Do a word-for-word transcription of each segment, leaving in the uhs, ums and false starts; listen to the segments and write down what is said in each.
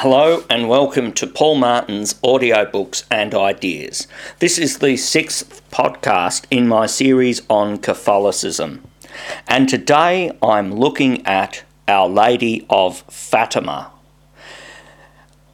Hello and welcome to Paul Martin's Audiobooks and Ideas. This is the sixth podcast in my series on Catholicism. And today I'm looking at Our Lady of Fatima.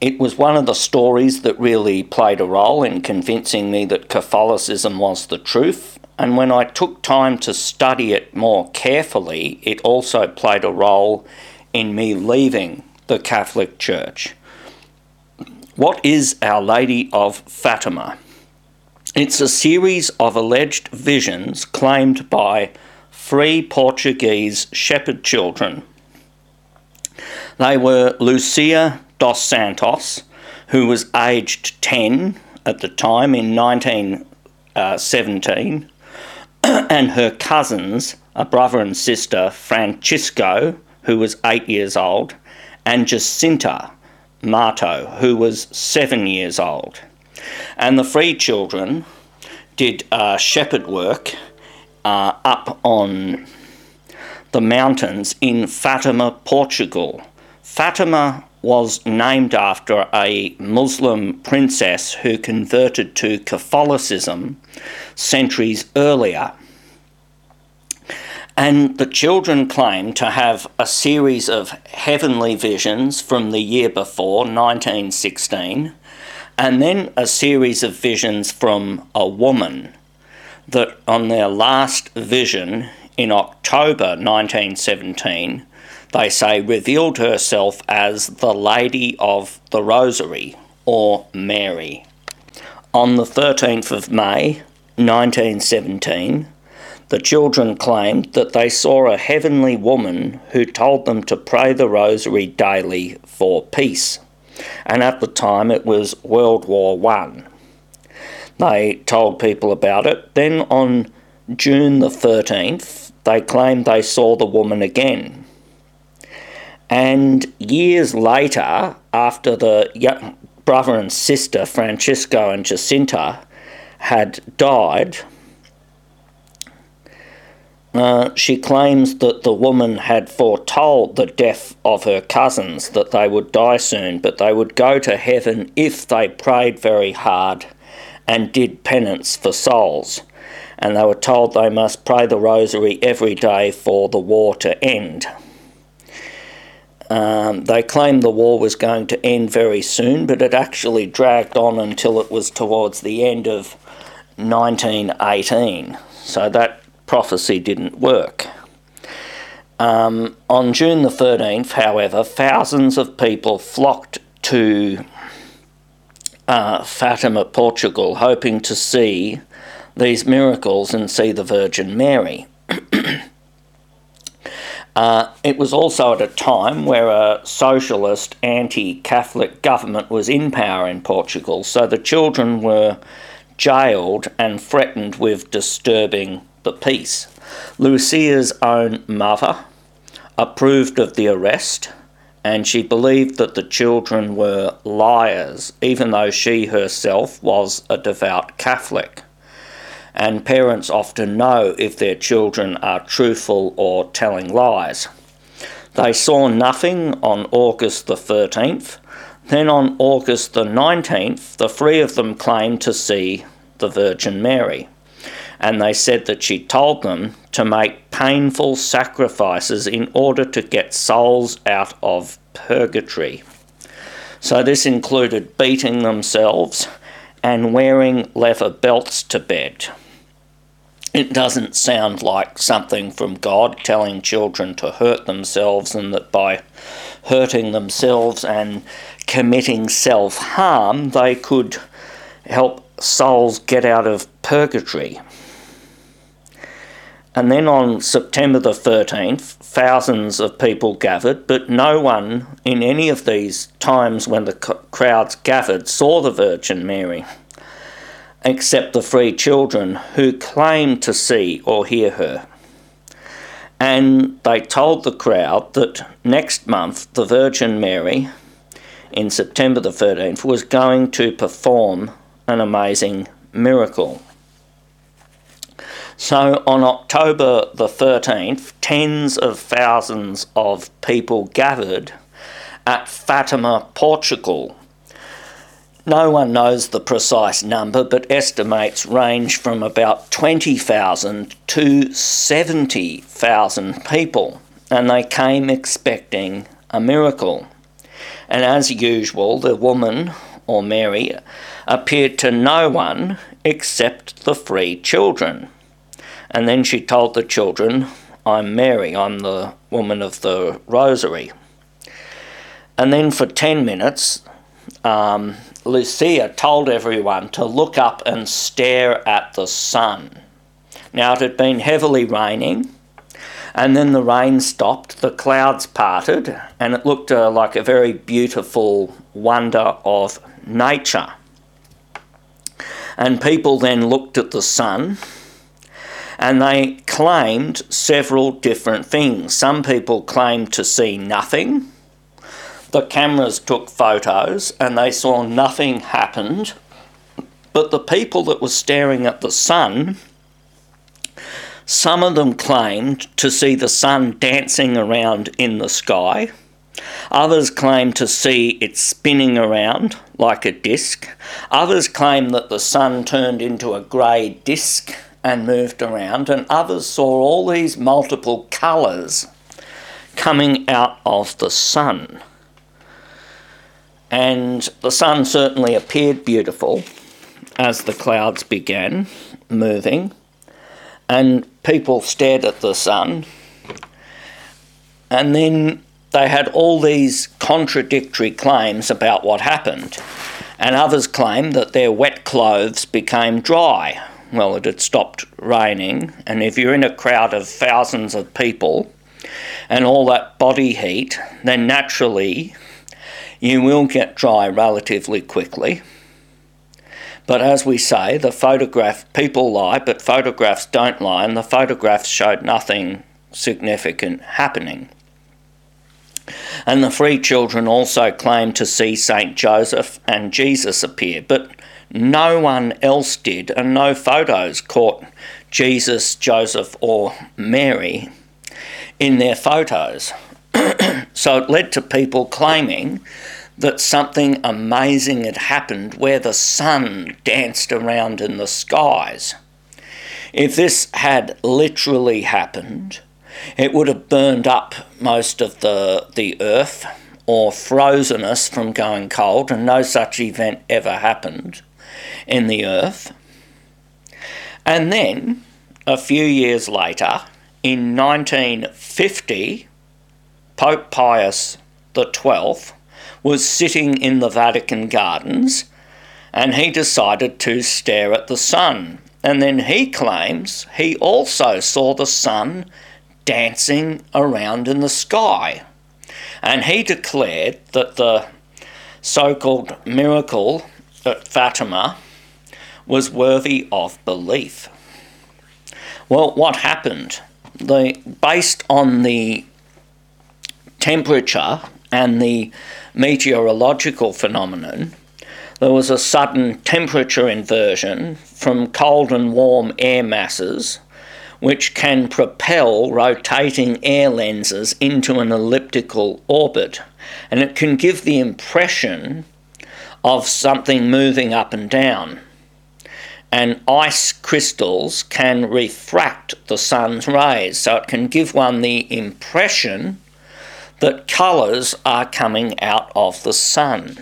It was one of the stories that really played a role in convincing me that Catholicism was the truth. And when I took time to study it more carefully, it also played a role in me leaving the Catholic Church. What is Our Lady of Fatima? It's a series of alleged visions claimed by three Portuguese shepherd children. They were Lucia dos Santos, who was aged ten at the time in nineteen seventeen, and her cousins, a brother and sister, Francisco, who was eight years old, and Jacinta Marto, who was seven years old. And the three children did uh, shepherd work uh, up on the mountains in Fatima, Portugal. Fatima was named after a Muslim princess who converted to Catholicism centuries earlier. And the children claim to have a series of heavenly visions from the year before, nineteen sixteen, and then a series of visions from a woman that on their last vision in October nineteen seventeen, they say revealed herself as the Lady of the Rosary, or Mary. On the thirteenth of May, nineteen seventeen, the children claimed that they saw a heavenly woman who told them to pray the rosary daily for peace. And at the time it was World War One. They told people about it. Then on June the thirteenth, they claimed they saw the woman again. And years later, after the brother and sister, Francisco and Jacinta, had died, Uh, she claims that the woman had foretold the death of her cousins, that they would die soon, but they would go to heaven if they prayed very hard and did penance for souls. And they were told they must pray the rosary every day for the war to end. Um, they claimed the war was going to end very soon, but it actually dragged on until it was towards the end of nineteen eighteen. So that prophecy didn't work. Um, on June the thirteenth, however, thousands of people flocked to uh, Fatima, Portugal, hoping to see these miracles and see the Virgin Mary. uh, it was also at a time where a socialist, anti-Catholic government was in power in Portugal, so the children were jailed and threatened with disturbing the peace. Lucia's own mother approved of the arrest, and she believed that the children were liars, even though she herself was a devout Catholic. And parents often know if their children are truthful or telling lies. They saw nothing on August the thirteenth. Then on August the nineteenth, the three of them claimed to see the Virgin Mary. And they said that she told them to make painful sacrifices in order to get souls out of purgatory. So this included beating themselves and wearing leather belts to bed. It doesn't sound like something from God telling children to hurt themselves, and that by hurting themselves and committing self-harm, they could help souls get out of purgatory. And then on September the thirteenth, thousands of people gathered, but no one in any of these times when the c- crowds gathered saw the Virgin Mary, except the three children who claimed to see or hear her. And they told the crowd that next month the Virgin Mary, in September the thirteenth, was going to perform an amazing miracle. So on October the thirteenth, tens of thousands of people gathered at Fatima, Portugal. No one knows the precise number, but estimates range from about twenty thousand to seventy thousand people, and they came expecting a miracle. And as usual, the woman, or Mary, appeared to no one except the three children. And then she told the children, "I'm Mary, I'm the woman of the rosary." And then for ten minutes, um, Lucia told everyone to look up and stare at the sun. Now it had been heavily raining, and then the rain stopped, the clouds parted, and it looked uh, like a very beautiful wonder of nature. And people then looked at the sun, and they claimed several different things. Some people claimed to see nothing. The cameras took photos and they saw nothing happened. But the people that were staring at the sun, some of them claimed to see the sun dancing around in the sky. Others claim to see it spinning around like a disc. Others claim that the sun turned into a grey disc and moved around, and others saw all these multiple colours coming out of the sun. And the sun certainly appeared beautiful as the clouds began moving, and people stared at the sun, and then they had all these contradictory claims about what happened. And others claimed that their wet clothes became dry. Well, it had stopped raining, and if you're in a crowd of thousands of people and all that body heat, then naturally you will get dry relatively quickly. But as we say, the photograph, people lie, but photographs don't lie, and the photographs showed nothing significant happening. And the three children also claimed to see Saint Joseph and Jesus appear, but no one else did, and no photos caught Jesus, Joseph, or Mary in their photos. So it led to people claiming that something amazing had happened where the sun danced around in the skies. If this had literally happened, it would have burned up most of the, the earth or frozen us from going cold, and no such event ever happened in the earth. And then, a few years later, in nineteen fifty, Pope Pius the twelfth was sitting in the Vatican Gardens, and he decided to stare at the sun. And then he claims he also saw the sun dancing around in the sky. And he declared that the so-called miracle at Fatima was worthy of belief. Well, what happened? The, based on the temperature and the meteorological phenomenon, there was a sudden temperature inversion from cold and warm air masses, which can propel rotating air lenses into an elliptical orbit, and it can give the impression of something moving up and down. And ice crystals can refract the sun's rays, so it can give one the impression that colours are coming out of the sun.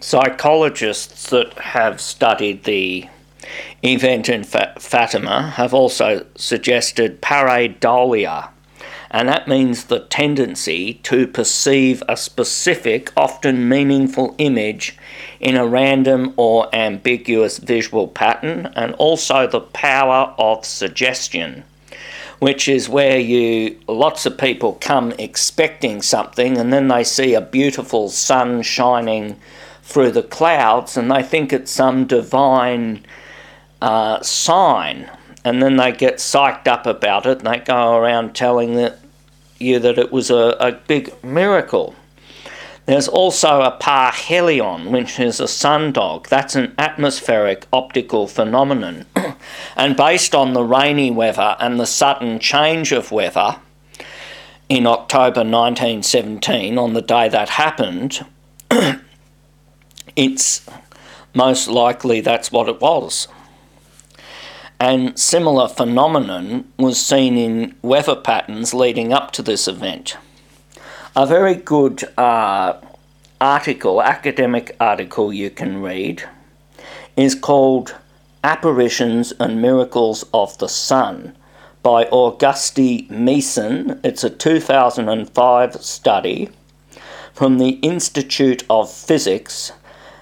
Psychologists that have studied the event in Fatima have also suggested pareidolia, and that means the tendency to perceive a specific, often meaningful image in a random or ambiguous visual pattern, and also the power of suggestion, which is where you lots of people come expecting something, and then they see a beautiful sun shining through the clouds, and they think it's some divine Uh, sign, and then they get psyched up about it, and they go around telling that, you that it was a, a big miracle. There's also a parhelion, which is a sundog. That's an atmospheric optical phenomenon, and based on the rainy weather and the sudden change of weather, in October nineteen seventeen, on the day that happened, it's most likely that's what it was. And similar phenomenon was seen in weather patterns leading up to this event. A very good uh, article, academic article you can read, is called Apparitions and Miracles of the Sun by Auguste Meeson. It's a two thousand five study from the Institute of Physics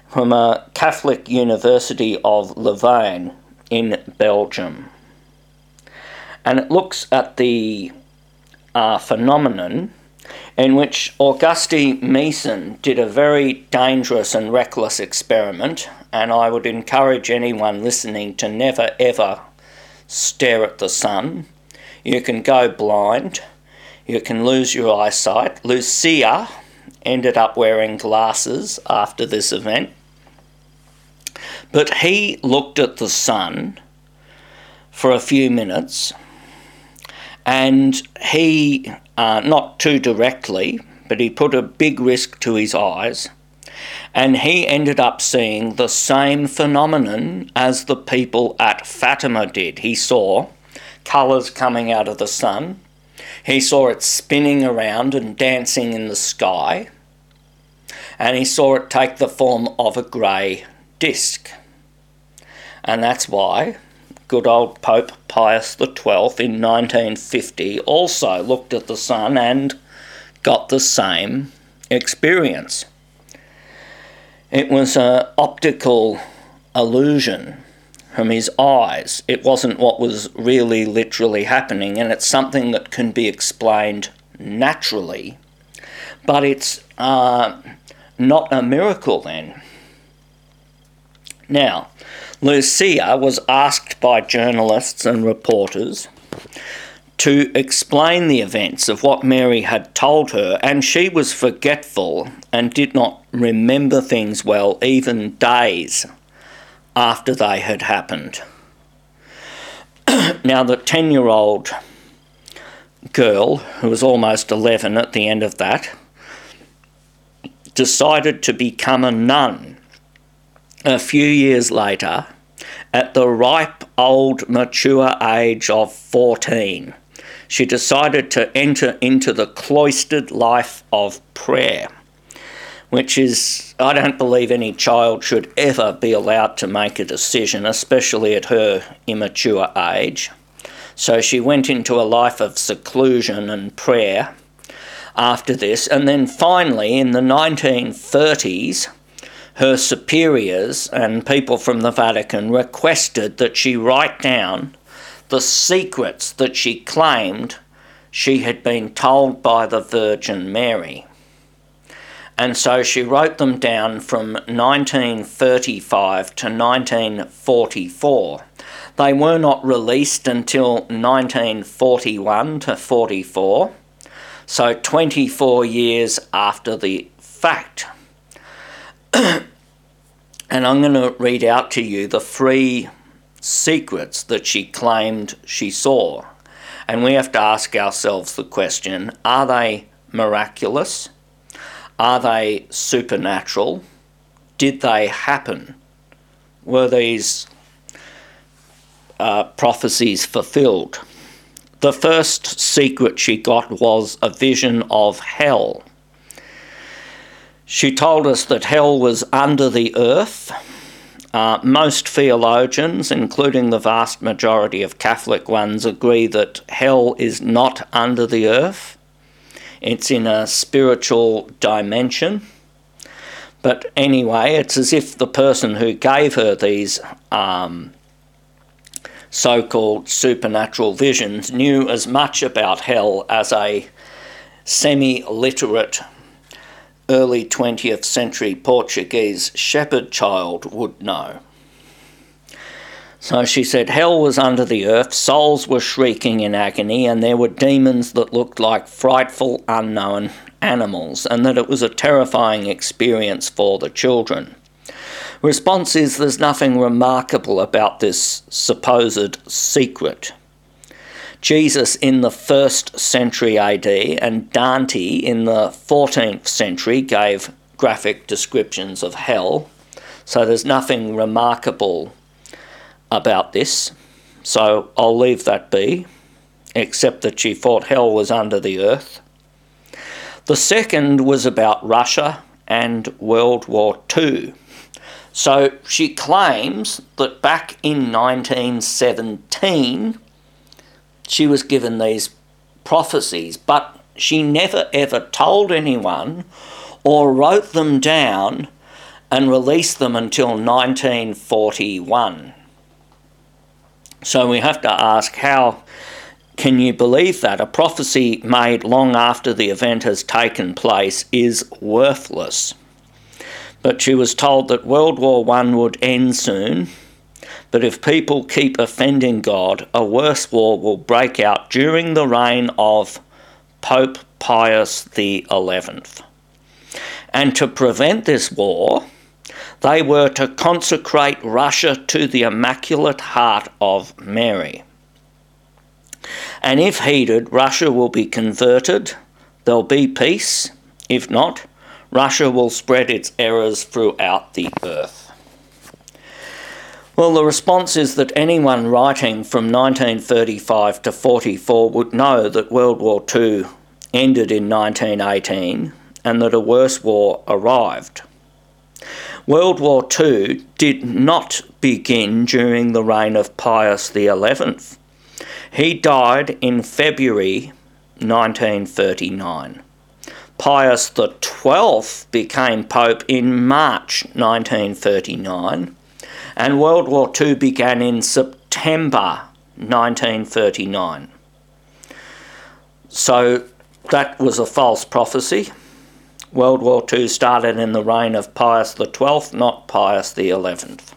from a Catholic University of Louvain in Belgium. And it looks at the uh, phenomenon in which Auguste Meeson did a very dangerous and reckless experiment, and I would encourage anyone listening to never ever stare at the sun. You can go blind, you can lose your eyesight. Lucia ended up wearing glasses after this event. But he looked at the sun for a few minutes, and he, uh, not too directly, but he put a big risk to his eyes, and he ended up seeing the same phenomenon as the people at Fatima did. He saw colours coming out of the sun. He saw it spinning around and dancing in the sky, and he saw it take the form of a grey disc. And that's why good old Pope Pius the twelfth in nineteen fifty also looked at the sun and got the same experience. It was an optical illusion from his eyes. It wasn't what was really literally happening, and it's something that can be explained naturally. But it's uh, not a miracle then. Now, Lucia was asked by journalists and reporters to explain the events of what Mary had told her, and she was forgetful and did not remember things well, even days after they had happened. Now, the ten-year-old girl, who was almost eleven at the end of that, decided to become a nun a few years later, at the ripe, old, mature age of fourteen. She decided to enter into the cloistered life of prayer, which is, I don't believe any child should ever be allowed to make a decision, especially at her immature age. So she went into a life of seclusion and prayer after this, and then finally in the nineteen thirties, her superiors and people from the Vatican requested that she write down the secrets that she claimed she had been told by the Virgin Mary. And so she wrote them down from nineteen thirty-five to nineteen forty-four. They were not released until nineteen forty-one to forty-four, so twenty-four years after the fact. And I'm going to read out to you the three secrets that she claimed she saw. And we have to ask ourselves the question, are they miraculous? Are they supernatural? Did they happen? Were these uh, prophecies fulfilled? The first secret she got was a vision of hell. She told us that hell was under the earth. Uh, most theologians, including the vast majority of Catholic ones, agree that hell is not under the earth. It's in a spiritual dimension. But anyway, it's as if the person who gave her these um, so-called supernatural visions knew as much about hell as a semi-literate early twentieth century Portuguese shepherd child would know. So she said hell was under the earth, souls were shrieking in agony, and there were demons that looked like frightful unknown animals, and that it was a terrifying experience for the children. Response is, there's nothing remarkable about this supposed secret. Jesus in the first century A D and Dante in the fourteenth century gave graphic descriptions of hell, so there's nothing remarkable about this. So I'll leave that be, except that she thought hell was under the earth. The second was about Russia and World War Two. So she claims that back in nineteen seventeen, she was given these prophecies, but she never ever told anyone or wrote them down and released them until nineteen forty-one. So we have to ask, how can you believe that? A prophecy made long after the event has taken place is worthless. But she was told that World War One would end soon, but if people keep offending God, a worse war will break out during the reign of Pope Pius the eleventh. And to prevent this war, they were to consecrate Russia to the Immaculate Heart of Mary. And if heeded, Russia will be converted, there'll be peace. If not, Russia will spread its errors throughout the earth. Well, the response is that anyone writing from nineteen thirty-five to forty-four would know that World War Two ended in nineteen eighteen and that a worse war arrived. World War Two did not begin during the reign of Pius the eleventh. He died in February nineteen thirty-nine. Pius the twelfth became Pope in March nineteen thirty-nine, and World War Two began in September nineteen thirty-nine. So that was a false prophecy. World War Two started in the reign of Pius the twelfth, not Pius the eleventh.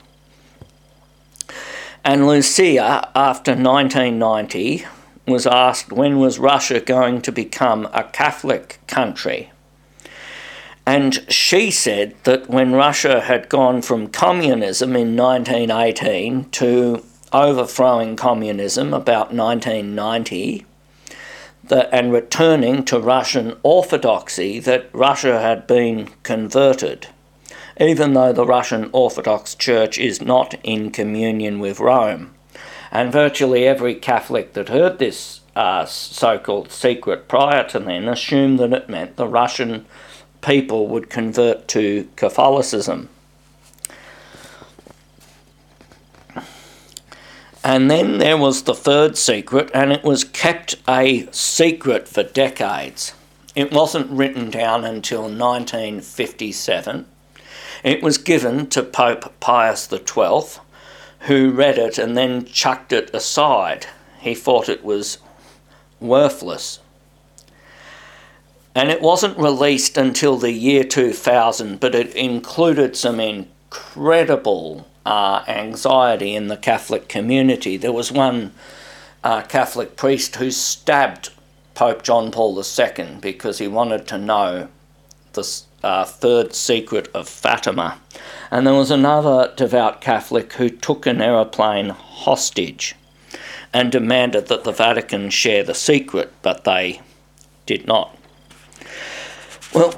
And Lucia, after nineteen ninety, was asked when was Russia going to become a Catholic country. And she said that when Russia had gone from communism in nineteen eighteen to overthrowing communism about nineteen ninety, that, and returning to Russian orthodoxy, that Russia had been converted, even though the Russian Orthodox Church is not in communion with Rome. And virtually every Catholic that heard this uh, so-called secret prior to then assumed that it meant the Russian people would convert to Catholicism. And then there was the third secret, and it was kept a secret for decades. It wasn't written down until nineteen fifty-seven. It was given to Pope Pius the twelfth, who read it and then chucked it aside. He thought it was worthless. And it wasn't released until the year two thousand, but it included some incredible Uh, anxiety in the Catholic community. There was one uh, Catholic priest who stabbed Pope John Paul the second because he wanted to know the uh, third secret of Fatima. And there was another devout Catholic who took an aeroplane hostage and demanded that the Vatican share the secret, but they did not. Well,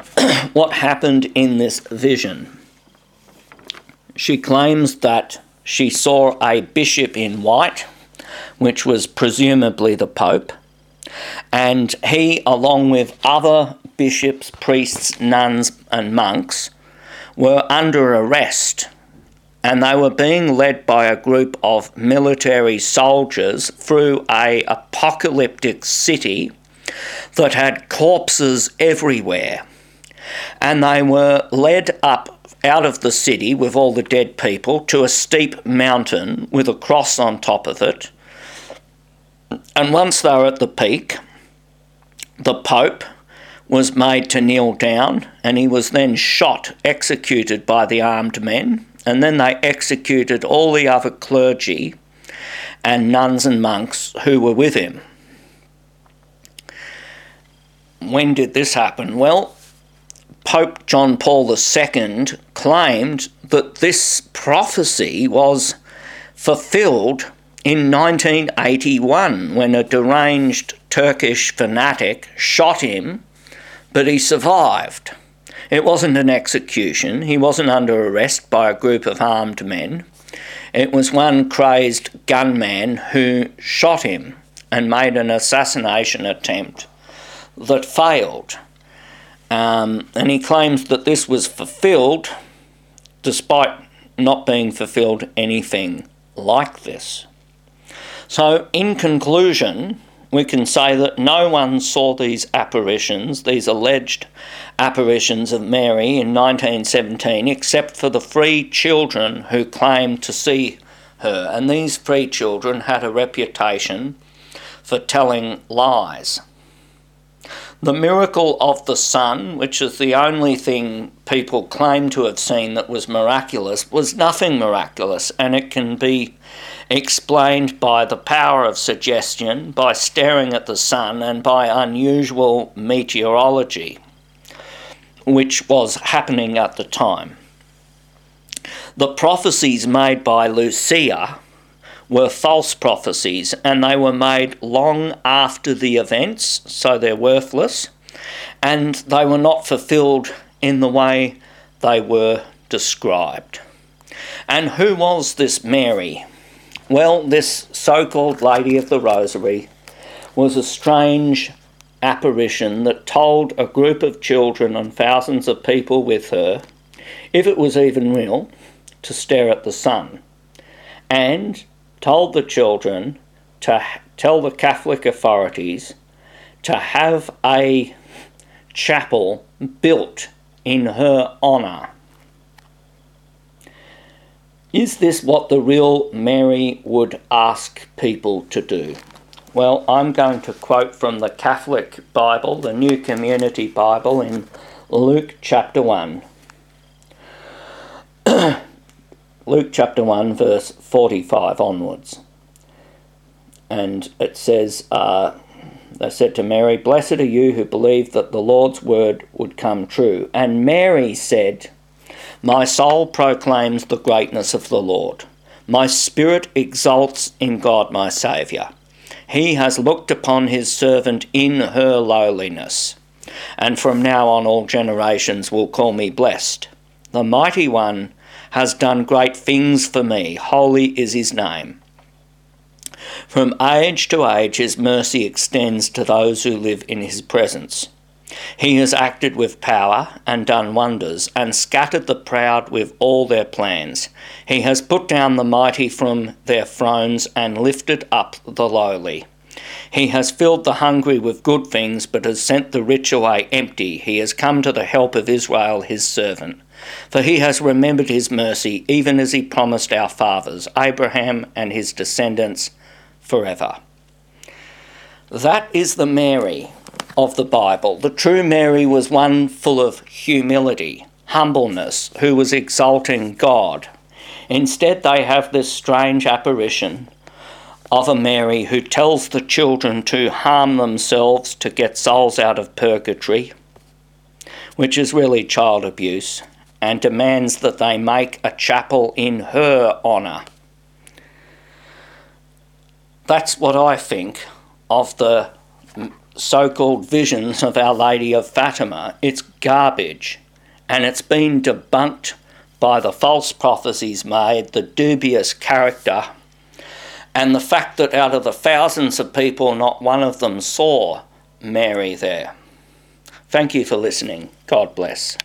what happened in this vision? She claims that she saw a bishop in white, which was presumably the Pope, and he, along with other bishops, priests, nuns and monks, were under arrest, and they were being led by a group of military soldiers through an apocalyptic city that had corpses everywhere, and they were led up out of the city with all the dead people to a steep mountain with a cross on top of it. And once they were at the peak, the Pope was made to kneel down, and he was then shot, executed by the armed men, and then they executed all the other clergy and nuns and monks who were with him. When did this happen? Well, Pope John Paul the second claimed that this prophecy was fulfilled in nineteen eighty-one when a deranged Turkish fanatic shot him, but he survived. It wasn't an execution. He wasn't under arrest by a group of armed men. It was one crazed gunman who shot him and made an assassination attempt that failed. Um, and he claims that this was fulfilled despite not being fulfilled anything like this. So in conclusion, we can say that no one saw these apparitions, these alleged apparitions of Mary in nineteen seventeen, except for the three children who claimed to see her. And these three children had a reputation for telling lies. The miracle of the sun, which is the only thing people claim to have seen that was miraculous, was nothing miraculous, and it can be explained by the power of suggestion, by staring at the sun, and by unusual meteorology, which was happening at the time. The prophecies made by Lucia were false prophecies, and they were made long after the events, so they're worthless, and they were not fulfilled in the way they were described. And who was this Mary? Well, this so-called Lady of the Rosary was a strange apparition that told a group of children and thousands of people with her, if it was even real, to stare at the sun, and told the children to tell the Catholic authorities to have a chapel built in her honour. Is this what the real Mary would ask people to do? Well, I'm going to quote from the Catholic Bible, the New Community Bible, in Luke chapter one. Luke chapter one, verse forty-five onwards. And it says, uh, they said to Mary, "Blessed are you who believed that the Lord's word would come true. And Mary said, My soul proclaims the greatness of the Lord. My spirit exalts in God my Saviour. He has looked upon his servant in her lowliness. And from now on all generations will call me blessed. The Mighty One has done great things for me. Holy is his name. From age to age his mercy extends to those who live in his presence. He has acted with power and done wonders, and scattered the proud with all their plans. He has put down the mighty from their thrones and lifted up the lowly. He has filled the hungry with good things, but has sent the rich away empty. He has come to the help of Israel, his servant. For he has remembered his mercy, even as he promised our fathers, Abraham and his descendants forever." That is the Mary of the Bible. The true Mary was one full of humility, humbleness, who was exalting God. Instead, they have this strange apparition of a Mary who tells the children to harm themselves to get souls out of purgatory, which is really child abuse, and demands that they make a chapel in her honour. That's what I think of the so-called visions of Our Lady of Fatima. It's garbage, and it's been debunked by the false prophecies made, the dubious character, and the fact that out of the thousands of people, not one of them saw Mary there. Thank you for listening. God bless.